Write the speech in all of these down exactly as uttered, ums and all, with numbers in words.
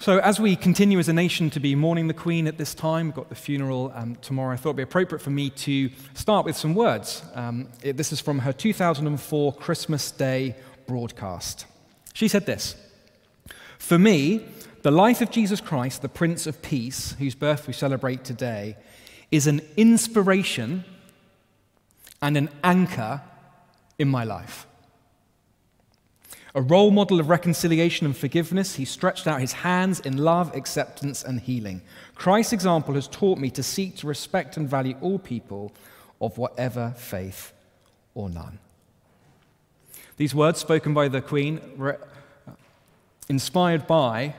So as we continue as a nation to be mourning the Queen at this time, we've got the funeral um, tomorrow, I thought it would be appropriate for me to start with some words. Um, it, this is from her two thousand four Christmas Day broadcast. She said this, "For me, the life of Jesus Christ, the Prince of Peace, whose birth we celebrate today, is an inspiration and an anchor in my life. A role model of reconciliation and forgiveness, he stretched out his hands in love, acceptance, and healing. Christ's example has taught me to seek to respect and value all people of whatever faith or none." These words spoken by the Queen were inspired by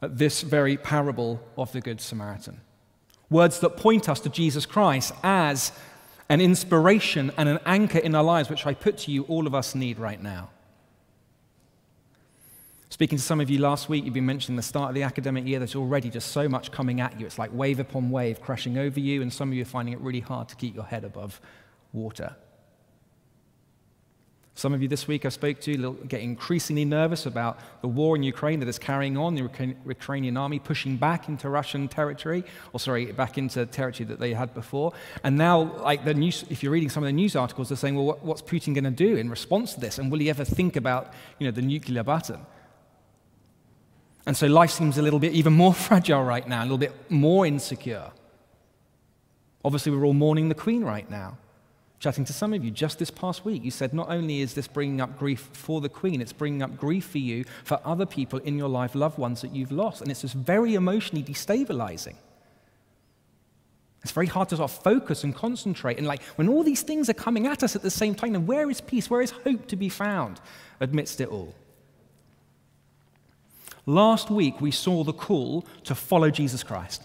this very parable of the Good Samaritan. Words that point us to Jesus Christ as an inspiration and an anchor in our lives, which I put to you, all of us need right now. Speaking to some of you last week, you've been mentioning the start of the academic year. There's already just so much coming at you. It's like wave upon wave crashing over you, and some of you are finding it really hard to keep your head above water. Some of you this week I spoke to get increasingly nervous about the war in Ukraine that is carrying on, the Ukrainian army pushing back into Russian territory, or sorry, back into territory that they had before. And now, like the news, if you're reading some of the news articles, they're saying, well, what's Putin going to do in response to this? And will he ever think about, you know, the nuclear button? And so life seems a little bit even more fragile right now, a little bit more insecure. Obviously, we're all mourning the Queen right now. Chatting to some of you just this past week, you said not only is this bringing up grief for the Queen, it's bringing up grief for you, for other people in your life, loved ones that you've lost. And it's just very emotionally destabilizing. It's very hard to sort of focus and concentrate. And like when all these things are coming at us at the same time, then where is peace? Where is hope to be found amidst it all? Last week, we saw the call to follow Jesus Christ,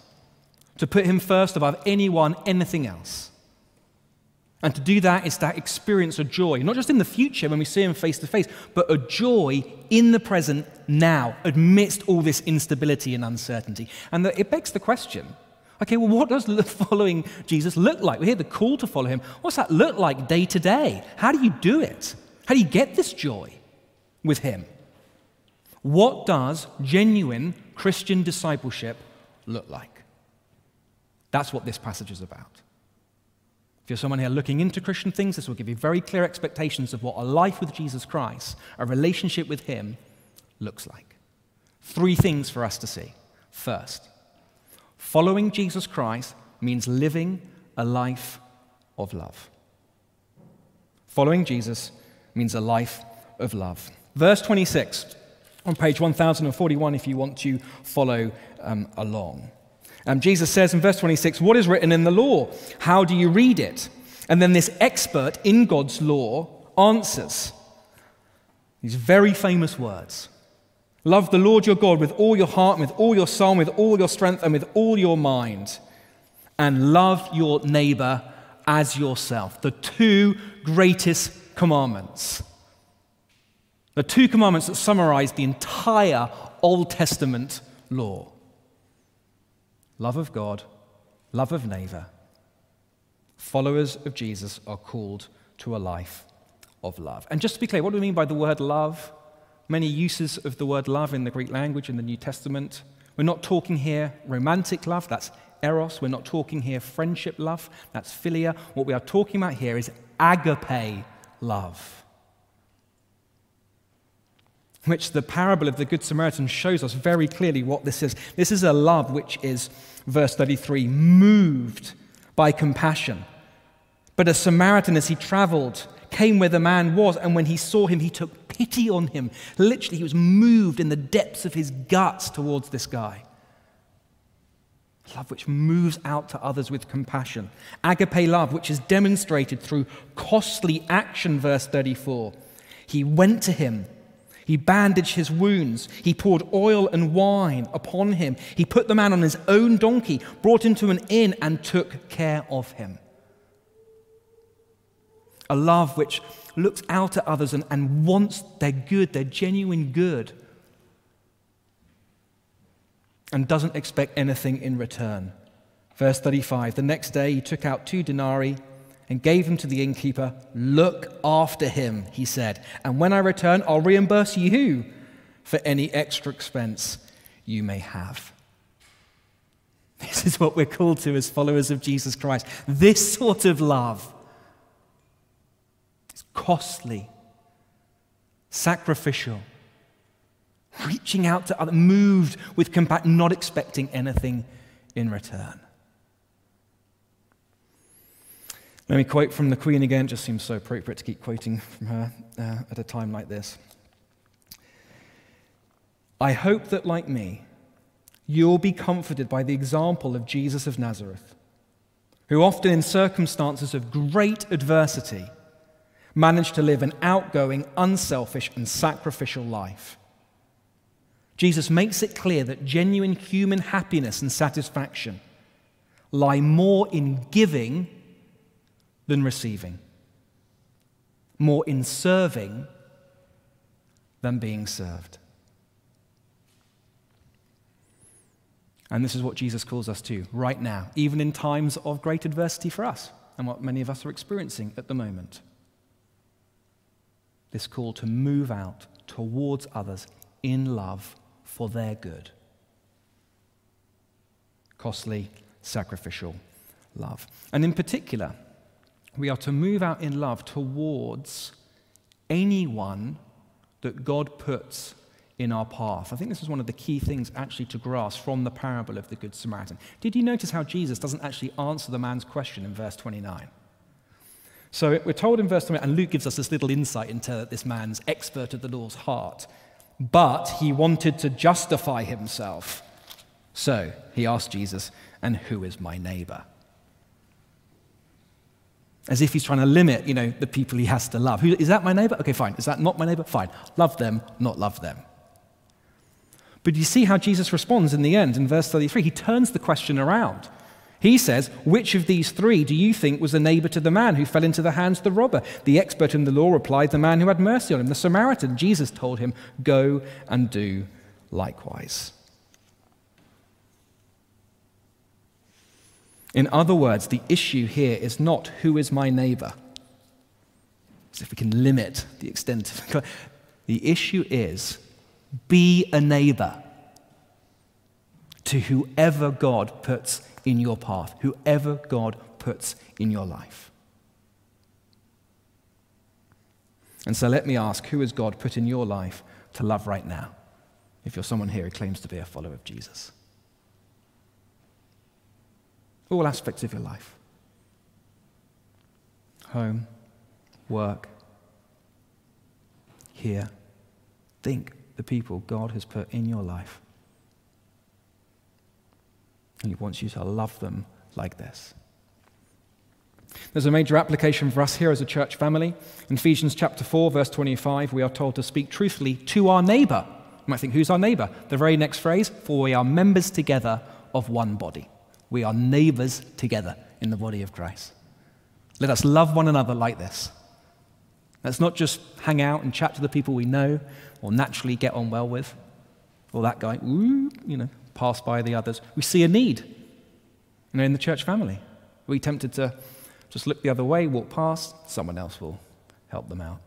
to put him first above anyone, anything else. And to do that is that experience of joy, not just in the future when we see him face to face, but a joy in the present now, amidst all this instability and uncertainty. And it begs the question, okay, well, what does following Jesus look like? We hear the call to follow him. What's that look like day to day? How do you do it? How do you get this joy with him? What does genuine Christian discipleship look like? That's what this passage is about. If you're someone here looking into Christian things, this will give you very clear expectations of what a life with Jesus Christ, a relationship with him, looks like. Three things for us to see. First, following Jesus Christ means living a life of love. Following Jesus means a life of love. Verse twenty-six. On page one thousand forty-one, if you want to follow um, along. Um, Jesus says in verse twenty-six, "What is written in the law? How do you read it?" And then this expert in God's law answers these very famous words. "Love the Lord your God with all your heart, and with all your soul, and with all your strength, and with all your mind. And love your neighbor as yourself." The two greatest commandments. The two commandments that summarize the entire Old Testament law. Love of God, love of neighbor. Followers of Jesus are called to a life of love. And just to be clear, what do we mean by the word love? Many uses of the word love in the Greek language in the New Testament. We're not talking here romantic love, that's eros. We're not talking here friendship love, that's philia. What we are talking about here is agape love, which the parable of the Good Samaritan shows us very clearly what this is. This is a love which is, verse thirty-three, moved by compassion. "But a Samaritan, as he traveled, came where the man was, and when he saw him, he took pity on him." Literally, he was moved in the depths of his guts towards this guy. Love which moves out to others with compassion. Agape love, which is demonstrated through costly action, verse thirty-four. "He went to him. He bandaged his wounds. He poured oil and wine upon him. He put the man on his own donkey, brought him to an inn, and took care of him." A love which looks out at others and, and wants their good, their genuine good, and doesn't expect anything in return. Verse thirty-five, "The next day he took out two denarii and gave him to the innkeeper. 'Look after him,' he said, 'and when I return, I'll reimburse you for any extra expense you may have. This is what we're called to as followers of Jesus Christ. This sort of love is costly, sacrificial, reaching out to others, moved with compassion, not expecting anything in return. Let me quote from the Queen again. It just seems so appropriate to keep quoting from her uh, at a time like this. I hope that, like me, you'll be comforted by the example of Jesus of Nazareth, who often in circumstances of great adversity managed to live an outgoing, unselfish, and sacrificial life. Jesus makes it clear that genuine human happiness and satisfaction lie more in giving than receiving, more in serving than being served. And this is what Jesus calls us to right now, even in times of great adversity for us and what many of us are experiencing at the moment. This call to move out towards others in love for their good. Costly, sacrificial love. And in particular, we are to move out in love towards anyone that God puts in our path. I think this is one of the key things actually to grasp from the parable of the Good Samaritan. Did you notice how Jesus doesn't actually answer the man's question in verse twenty-nine? So we're told in verse twenty-nine, and Luke gives us this little insight into this man's expert of the law's heart, but he wanted to justify himself. So he asked Jesus, and who is my neighbor? As if he's trying to limit, you know, the people he has to love. Who, is that my neighbor? Okay, fine. Is that not my neighbor? Fine. Love them, not love them. But you see how Jesus responds in the end in verse thirty-three. He turns the question around. He says, which of these three do you think was a neighbor to the man who fell into the hands of the robber? The expert in the law replied, the man who had mercy on him, the Samaritan. Jesus told him, go and do likewise. In other words, the issue here is not who is my neighbor. So if we can limit the extent of the issue is be a neighbor to whoever God puts in your path, whoever God puts in your life. And so let me ask, who has God put in your life to love right now? If you're someone here who claims to be a follower of Jesus. All aspects of your life. Home, work, here. Think the people God has put in your life. And he wants you to love them like this. There's a major application for us here as a church family. In Ephesians chapter four, verse twenty-five, we are told to speak truthfully to our neighbor. You might think, who's our neighbor? The very next phrase, for we are members together of one body. We are neighbors together in the body of Christ. Let us love one another like this. Let's not just hang out and chat to the people we know or naturally get on well with, or that guy, ooh, you know, pass by the others. We see a need, you know, in the church family. We're tempted to just look the other way, walk past, someone else will help them out.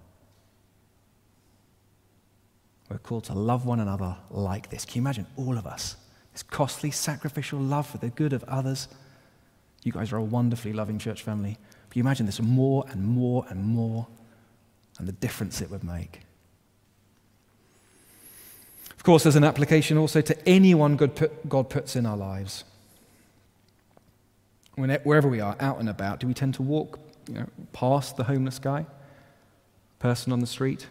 We're called to love one another like this. Can you imagine all of us? It's costly, sacrificial love for the good of others. You guys are a wonderfully loving church family. But you imagine this more and more and more and the difference it would make. Of course, there's an application also to anyone God, put, God puts in our lives. Wherever we are, out and about, do we tend to walk, you know, past the homeless guy, person on the street?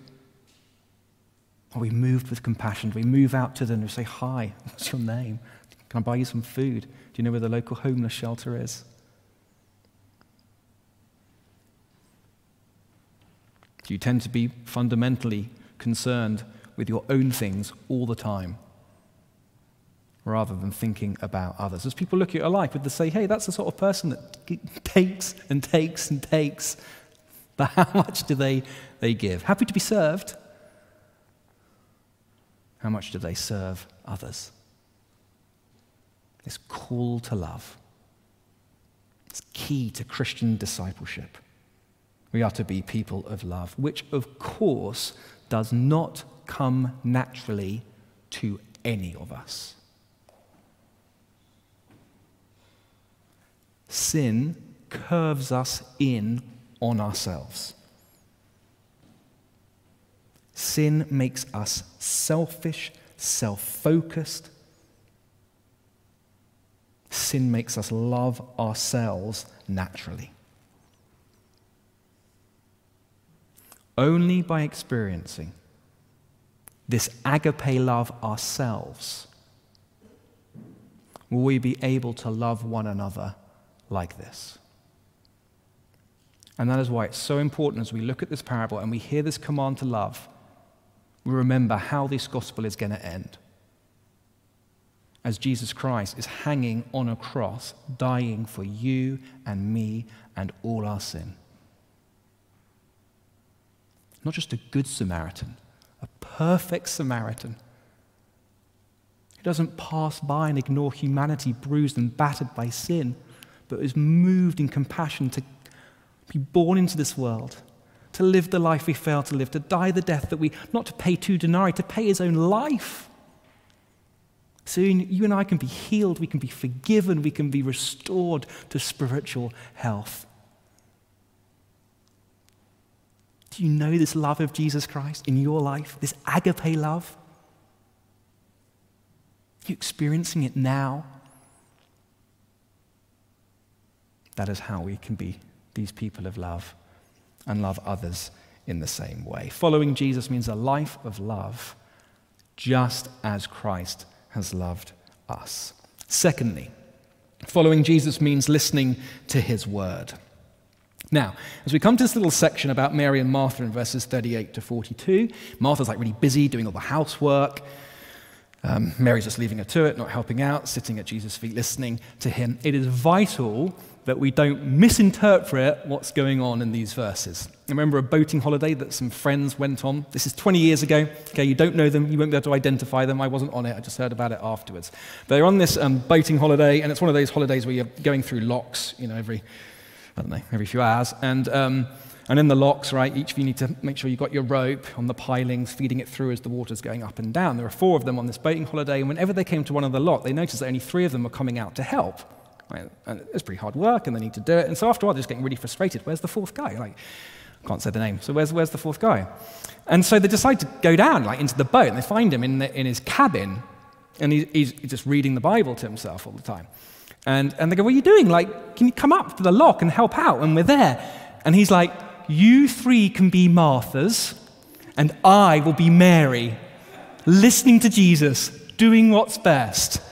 Are we moved with compassion? Do we move out to them and say, hi, what's your name? Can I buy you some food? Do you know where the local homeless shelter is? Do you tend to be fundamentally concerned with your own things all the time rather than thinking about others? As people look at your life, would they say, hey, that's the sort of person that takes and takes and takes, but how much do they, they give? Happy to be served. How much do they serve others? This call to love. It's key to Christian discipleship. We are to be people of love, which of course does not come naturally to any of us. Sin curves us in on ourselves. Sin makes us selfish, self-focused. Sin makes us love ourselves naturally. Only by experiencing this agape love ourselves will we be able to love one another like this. And that is why it's so important as we look at this parable and we hear this command to love, we remember how this gospel is going to end. As Jesus Christ is hanging on a cross, dying for you and me and all our sin. Not just a good Samaritan, a perfect Samaritan who doesn't pass by and ignore humanity bruised and battered by sin, but is moved in compassion to be born into this world, to live the life we fail to live, to die the death that we, not to pay two denarii, to pay his own life. So you and I can be healed, we can be forgiven, we can be restored to spiritual health. Do you know this love of Jesus Christ in your life, this agape love? Are you experiencing it now? That is how we can be these people of love and love others in the same way. Following Jesus means a life of love, just as Christ has loved us. Secondly, following Jesus means listening to his word. Now, as we come to this little section about Mary and Martha in verses thirty-eight to forty-two, Martha's like really busy doing all the housework. Um, Mary's just leaving her to it, not helping out, sitting at Jesus' feet, listening to him. It is vital that we don't misinterpret what's going on in these verses. I remember a boating holiday that some friends went on. This is twenty years ago. Okay, you don't know them. You won't be able to identify them. I wasn't on it. I just heard about it afterwards. But they're on this um, boating holiday, and it's one of those holidays where you're going through locks, you know, every... I don't know, every few hours, and um, and in the locks, right, each of you need to make sure you've got your rope on the pilings, feeding it through as the water's going up and down. There are four of them on this boating holiday, and whenever they came to one of the lock, they noticed that only three of them were coming out to help. Right? And it's pretty hard work, and they need to do it, and so after a while, they're just getting really frustrated. Where's the fourth guy? Like, I can't say the name, so where's where's the fourth guy? And so they decide to go down, like, into the boat, and they find him in the, in his cabin, and he, he's just reading the Bible to himself all the time. And, and they go, what are you doing? Like, can you come up to the lock and help out? And we're there. And he's like, you three can be Marthas, and I will be Mary, listening to Jesus, doing what's best.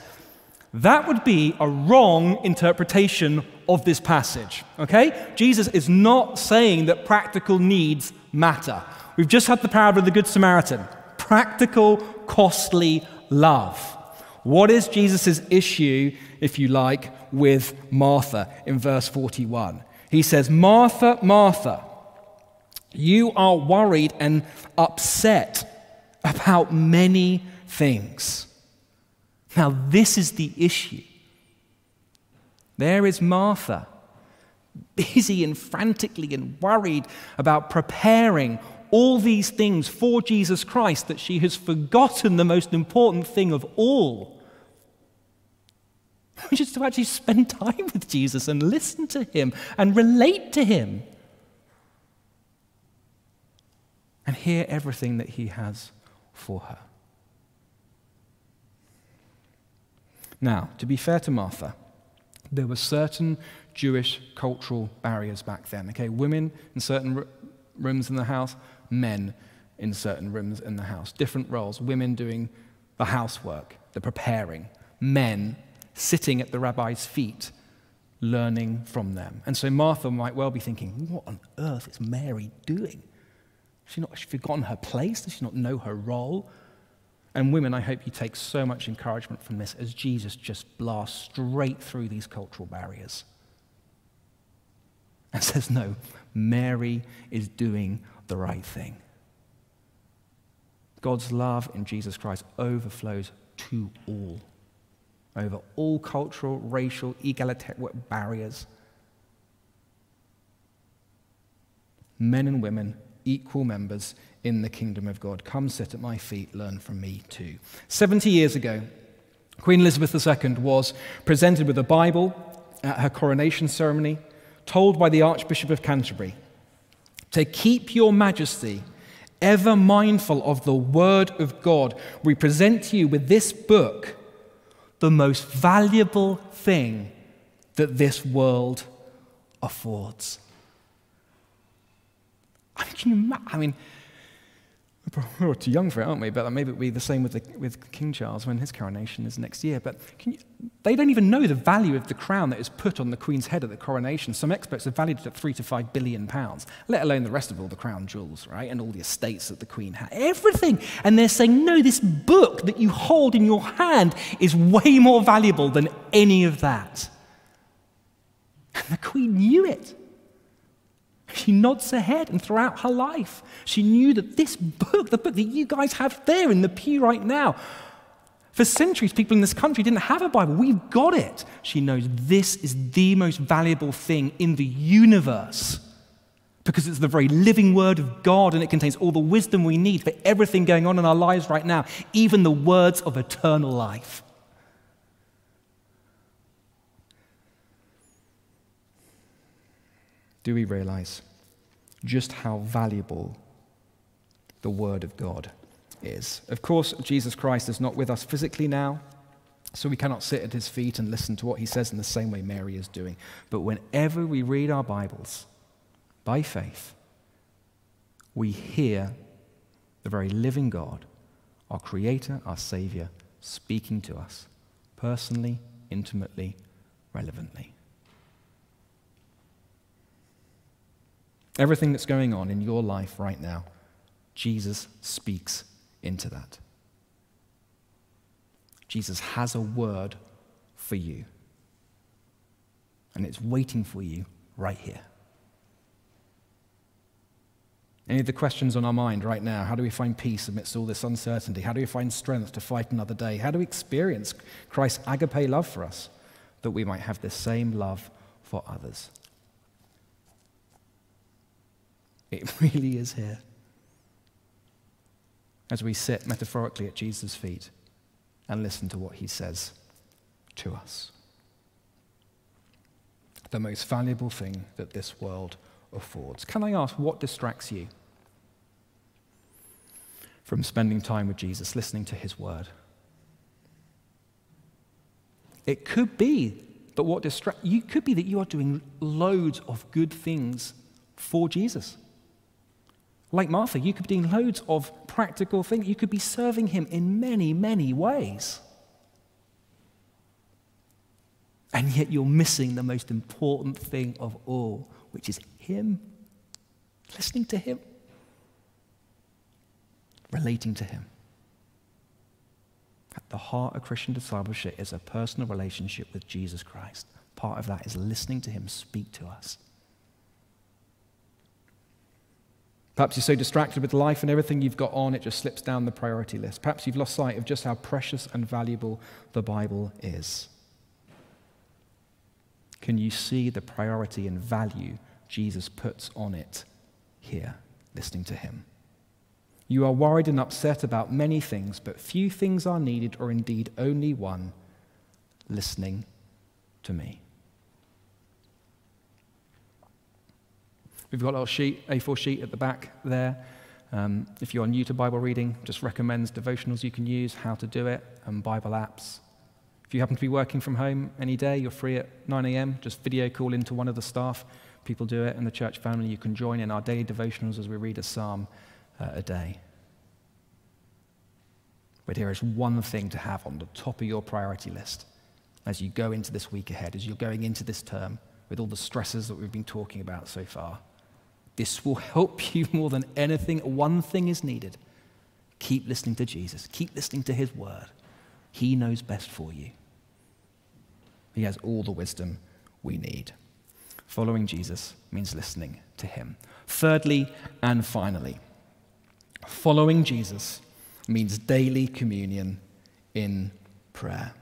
That would be a wrong interpretation of this passage, okay? Jesus is not saying that practical needs matter. We've just had the parable of the Good Samaritan. Practical, costly love. What is Jesus' issue, if you like, with Martha in verse forty-one? He says, Martha, Martha, you are worried and upset about many things. Now, this is the issue. There is Martha, busy and frantically and worried about preparing all these things for Jesus Christ, that she has forgotten the most important thing of all, which is to actually spend time with Jesus and listen to him and relate to him and hear everything that he has for her. Now, to be fair to Martha, there were certain Jewish cultural barriers back then. Okay, women in certain rooms in the house, men in certain rooms in the house. Different roles, women doing the housework, the preparing, men sitting at the rabbi's feet, learning from them. And so Martha might well be thinking, what on earth is Mary doing? Has she not she forgotten her place? Does she not know her role? And women, I hope you take so much encouragement from this as Jesus just blasts straight through these cultural barriers and says, no, Mary is doing the right thing. God's love in Jesus Christ overflows to all, over all cultural, racial, egalitarian barriers. Men and women, equal members in the kingdom of God. Come, sit at my feet, learn from me too. Seventy years ago, Queen Elizabeth the Second was presented with a Bible at her coronation ceremony, told by the Archbishop of Canterbury, to keep your majesty ever mindful of the word of God, we present to you with this book the most valuable thing that this world affords. I mean, can you, I mean, we're too young for it, aren't we? But maybe it'll be the same with, the, with King Charles when his coronation is next year. But can you, they don't even know the value of the crown that is put on the Queen's head at the coronation. Some experts have valued it at three to five billion pounds, let alone the rest of all the crown jewels, right? And all the estates that the Queen had, everything. And they're saying, no, this book that you hold in your hand is way more valuable than any of that. And the Queen knew it. She nods her head, and throughout her life, she knew that this book, the book that you guys have there in the pew right now, for centuries, people in this country didn't have a Bible. We've got it. She knows this is the most valuable thing in the universe because it's the very living word of God, and it contains all the wisdom we need for everything going on in our lives right now, even the words of eternal life. Do we realize just how valuable the Word of God is? Of course, Jesus Christ is not with us physically now, so we cannot sit at his feet and listen to what he says in the same way Mary is doing. But whenever we read our Bibles by faith, we hear the very living God, our Creator, our Savior, speaking to us personally, intimately, relevantly. Everything that's going on in your life right now, Jesus speaks into that. Jesus has a word for you, and it's waiting for you right here. Any of the questions on our mind right now, how do we find peace amidst all this uncertainty? How do we find strength to fight another day? How do we experience Christ's agape love for us, that we might have the same love for others? It really is here. As we sit metaphorically at Jesus' feet and listen to what he says to us. The most valuable thing that this world affords. Can I ask, what distracts you from spending time with Jesus, listening to his word? It could be that what distracts you could be that you are doing loads of good things for Jesus. Like Martha, you could be doing loads of practical things. You could be serving him in many, many ways. And yet you're missing the most important thing of all, which is him. Listening to him. Relating to him. At the heart of Christian discipleship is a personal relationship with Jesus Christ. Part of that is listening to him speak to us. Perhaps you're so distracted with life and everything you've got on, it just slips down the priority list. Perhaps you've lost sight of just how precious and valuable the Bible is. Can you see the priority and value Jesus puts on it here, listening to him? You are worried and upset about many things, but few things are needed, or indeed only one, listening to me. We've got a little sheet, A four sheet at the back there. Um, if you're new to Bible reading, just recommends devotionals you can use, how to do it, and Bible apps. If you happen to be working from home any day, you're free at nine a.m., just video call into one of the staff. People do it in the church family. You can join in our daily devotionals as we read a psalm uh, a day. But here is one thing to have on the top of your priority list as you go into this week ahead, as you're going into this term with all the stresses that we've been talking about so far. This will help you more than anything. One thing is needed. Keep listening to Jesus. Keep listening to his word. He knows best for you. He has all the wisdom we need. Following Jesus means listening to him. Thirdly and finally, following Jesus means daily communion in prayer.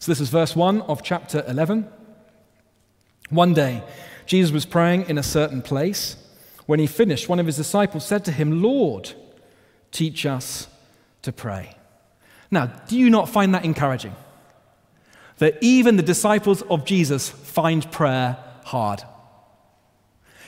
So this is verse one of chapter eleven. One day, Jesus was praying in a certain place. When he finished, one of his disciples said to him, "Lord, teach us to pray." Now, do you not find that encouraging? That even the disciples of Jesus find prayer hard.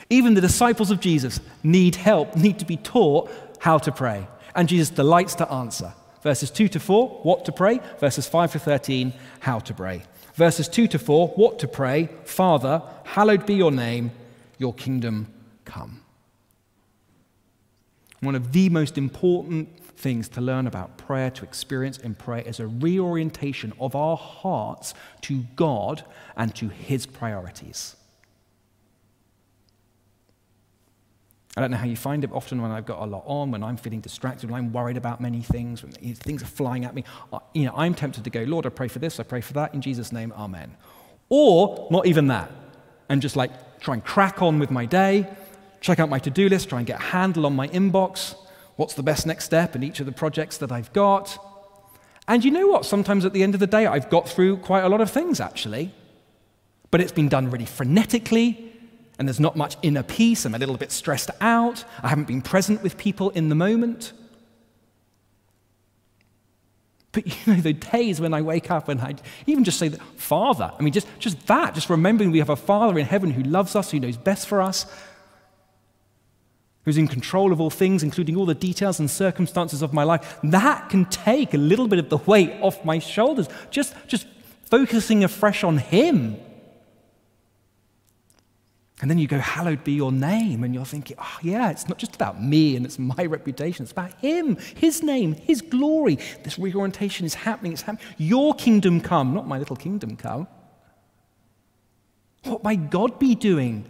Even the disciples of Jesus need help, need to be taught how to pray. And Jesus delights to answer. Verses two to four, what to pray. Verses five to thirteen, how to pray. Verses two to four, what to pray. Father, hallowed be your name, your kingdom come. One of the most important things to learn about prayer, to experience in prayer, is a reorientation of our hearts to God and to his priorities. I don't know how you find it, but often when I've got a lot on, when I'm feeling distracted, when I'm worried about many things, when things are flying at me, you know, I'm tempted to go, "Lord, I pray for this, I pray for that, in Jesus' name, amen." Or not even that, and just like try and crack on with my day, check out my to-do list, try and get a handle on my inbox, what's the best next step in each of the projects that I've got. And you know what? Sometimes at the end of the day, I've got through quite a lot of things, actually. But it's been done really frenetically, and there's not much inner peace. I'm a little bit stressed out. I haven't been present with people in the moment. But you know, the days when I wake up and I even just say, that, Father, I mean, just, just that, just remembering we have a Father in heaven who loves us, who knows best for us, who's in control of all things, including all the details and circumstances of my life, that can take a little bit of the weight off my shoulders, just, just focusing afresh on him. And then you go, "Hallowed be your name," and you're thinking, "Oh yeah, it's not just about me and it's my reputation, it's about him, his name, his glory." This reorientation is happening, it's happening. Your kingdom come, not my little kingdom come. What might God be doing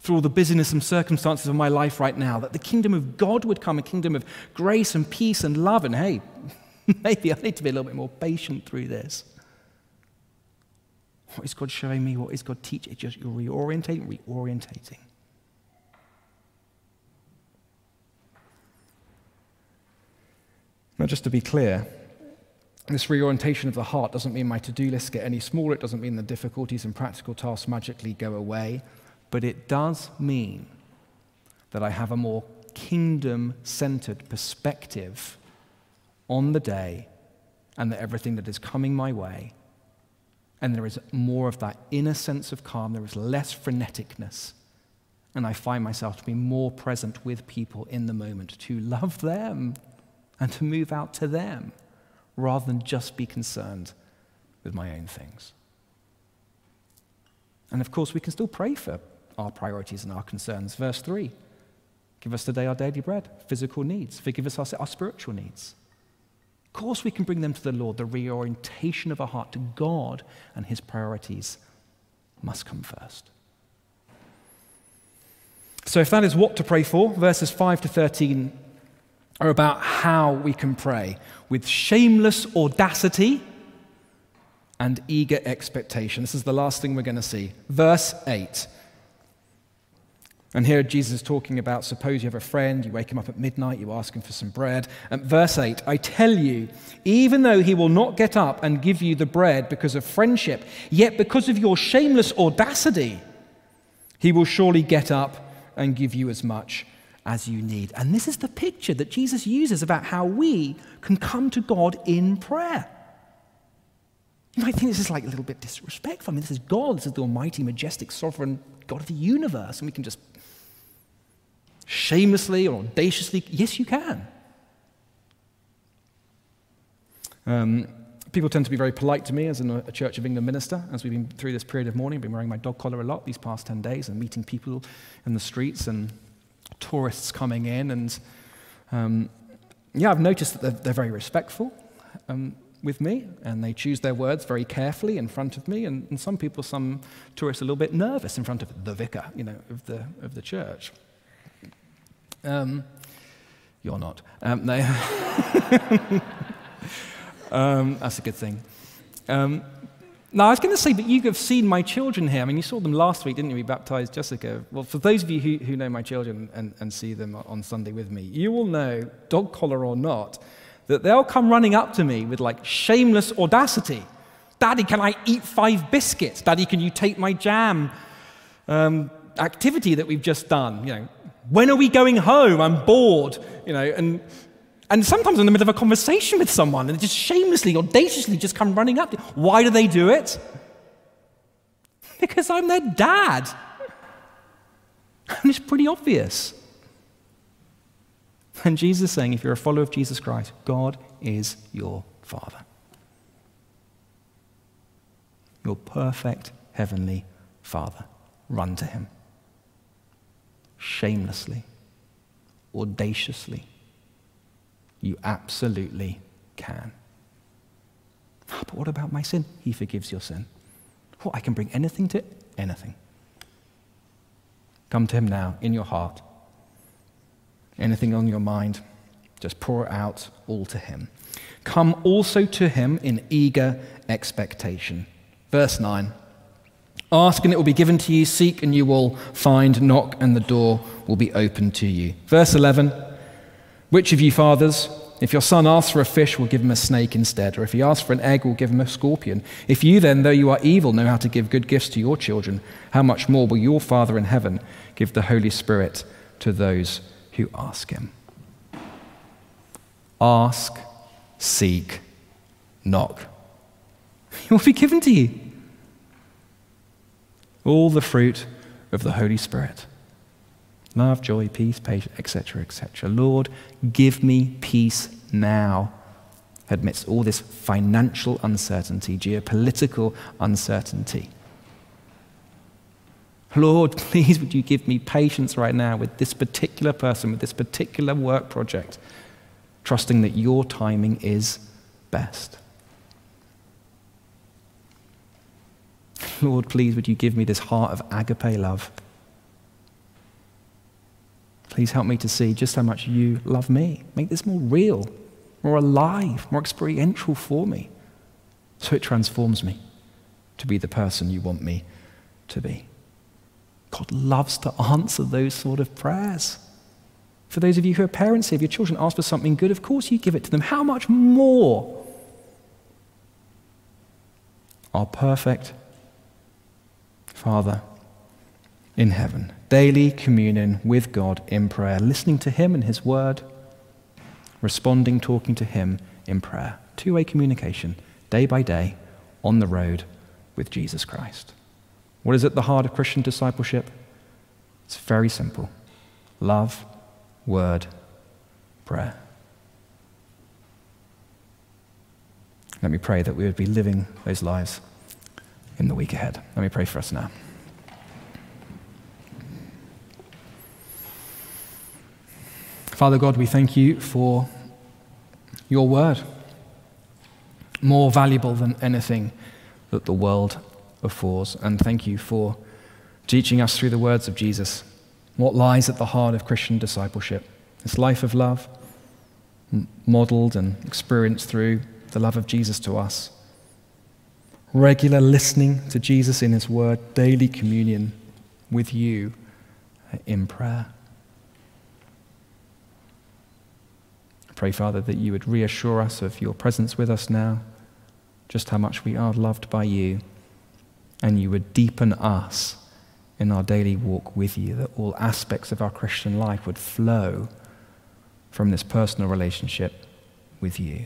through all the busyness and circumstances of my life right now? That the kingdom of God would come, a kingdom of grace and peace and love, and hey, maybe I need to be a little bit more patient through this. What is God showing me? What is God teaching? It's just you're reorientating, reorientating. Now, just to be clear, this reorientation of the heart doesn't mean my to-do lists get any smaller. It doesn't mean the difficulties and practical tasks magically go away. But it does mean that I have a more kingdom-centered perspective on the day and that everything that is coming my way. And there is more of that inner sense of calm. There is less freneticness. And I find myself to be more present with people in the moment, to love them and to move out to them rather than just be concerned with my own things. And of course, we can still pray for our priorities and our concerns. Verse three, give us today our daily bread, physical needs. Forgive us our, our spiritual needs. Of course we can bring them to the Lord. The reorientation of our heart to God and his priorities must come first. So if that is what to pray for, verses five to thirteen are about how we can pray with shameless audacity and eager expectation. This is the last thing we're going to see. Verse eight. And here Jesus is talking about, suppose you have a friend, you wake him up at midnight, you ask him for some bread. And verse eight, I tell you, even though he will not get up and give you the bread because of friendship, yet because of your shameless audacity, he will surely get up and give you as much as you need. And this is the picture that Jesus uses about how we can come to God in prayer. You might think this is like a little bit disrespectful. I mean, this is God, this is the almighty, majestic, sovereign God of the universe, and we can just shamelessly or audaciously, yes, you can. Um, people tend to be very polite to me as a, a Church of England minister, as we've been through this period of mourning. I've been wearing my dog collar a lot these past ten days and meeting people in the streets and tourists coming in. And um, yeah, I've noticed that they're, they're very respectful um, with me, and they choose their words very carefully in front of me. And, and some people, some tourists, are a little bit nervous in front of the vicar, you know, of the of the church. Um, you're not. Um, they um, that's a good thing. Um, now, I was going to say, but you have seen my children here. I mean, you saw them last week, didn't you? We baptized Jessica. Well, for those of you who, who know my children and, and see them on Sunday with me, you will know, dog collar or not, that they'll come running up to me with like shameless audacity. Daddy, can I eat five biscuits? Daddy, can you take my jam um, activity that we've just done? You know, When are we going home? I'm bored, you know, and and sometimes in the middle of a conversation with someone, and they just shamelessly, audaciously just come running up. Why do they do it? Because I'm their dad. And it's pretty obvious. And Jesus is saying, if you're a follower of Jesus Christ, God is your Father. Your perfect heavenly Father. Run to him. Shamelessly, audaciously, you absolutely can. But what about my sin? He forgives your sin. Well, I can bring anything to anything. Come to him now, in your heart. Anything on your mind, just pour it out all to him. Come also to him in eager expectation. Verse nine. Ask and it will be given to you. Seek and you will find. Knock and the door will be opened to you. Verse eleven. Which of you fathers, if your son asks for a fish, will give him a snake instead? Or if he asks for an egg, will give him a scorpion? If you then, though you are evil, know how to give good gifts to your children, how much more will your Father in heaven give the Holy Spirit to those who ask him? Ask, seek, knock. It will be given to you. All the fruit of the Holy Spirit. Love, joy, peace, patience, et cetera, et cetera. Lord, give me peace now, amidst all this financial uncertainty, geopolitical uncertainty. Lord, please would you give me patience right now with this particular person, with this particular work project, trusting that your timing is best. Lord, please would you give me this heart of agape love. Please help me to see just how much you love me. Make this more real, more alive, more experiential for me, so it transforms me to be the person you want me to be. God loves to answer those sort of prayers. For those of you who are parents here, if your children ask for something good, of course you give it to them. How much more? Our perfect Father in heaven, daily communion with God in prayer, listening to him and his word, responding, talking to him in prayer. Two-way communication, day by day, on the road with Jesus Christ. What is at the heart of Christian discipleship? It's very simple. Love, word, prayer. Let me pray that we would be living those lives in the week ahead. Let me pray for us now. Father God, we thank you for your word, more valuable than anything that the world affords. And thank you for teaching us through the words of Jesus what lies at the heart of Christian discipleship. This life of love, modeled and experienced through the love of Jesus to us. Regular listening to Jesus in his word, daily communion with you in prayer. I pray, Father, that you would reassure us of your presence with us now, just how much we are loved by you, and you would deepen us in our daily walk with you, that all aspects of our Christian life would flow from this personal relationship with you.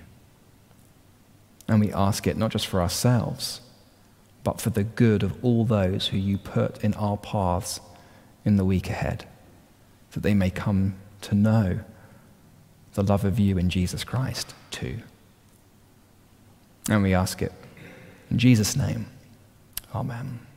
And we ask it not just for ourselves, but for the good of all those who you put in our paths in the week ahead, that they may come to know the love of you in Jesus Christ too. And we ask it in Jesus' name. Amen.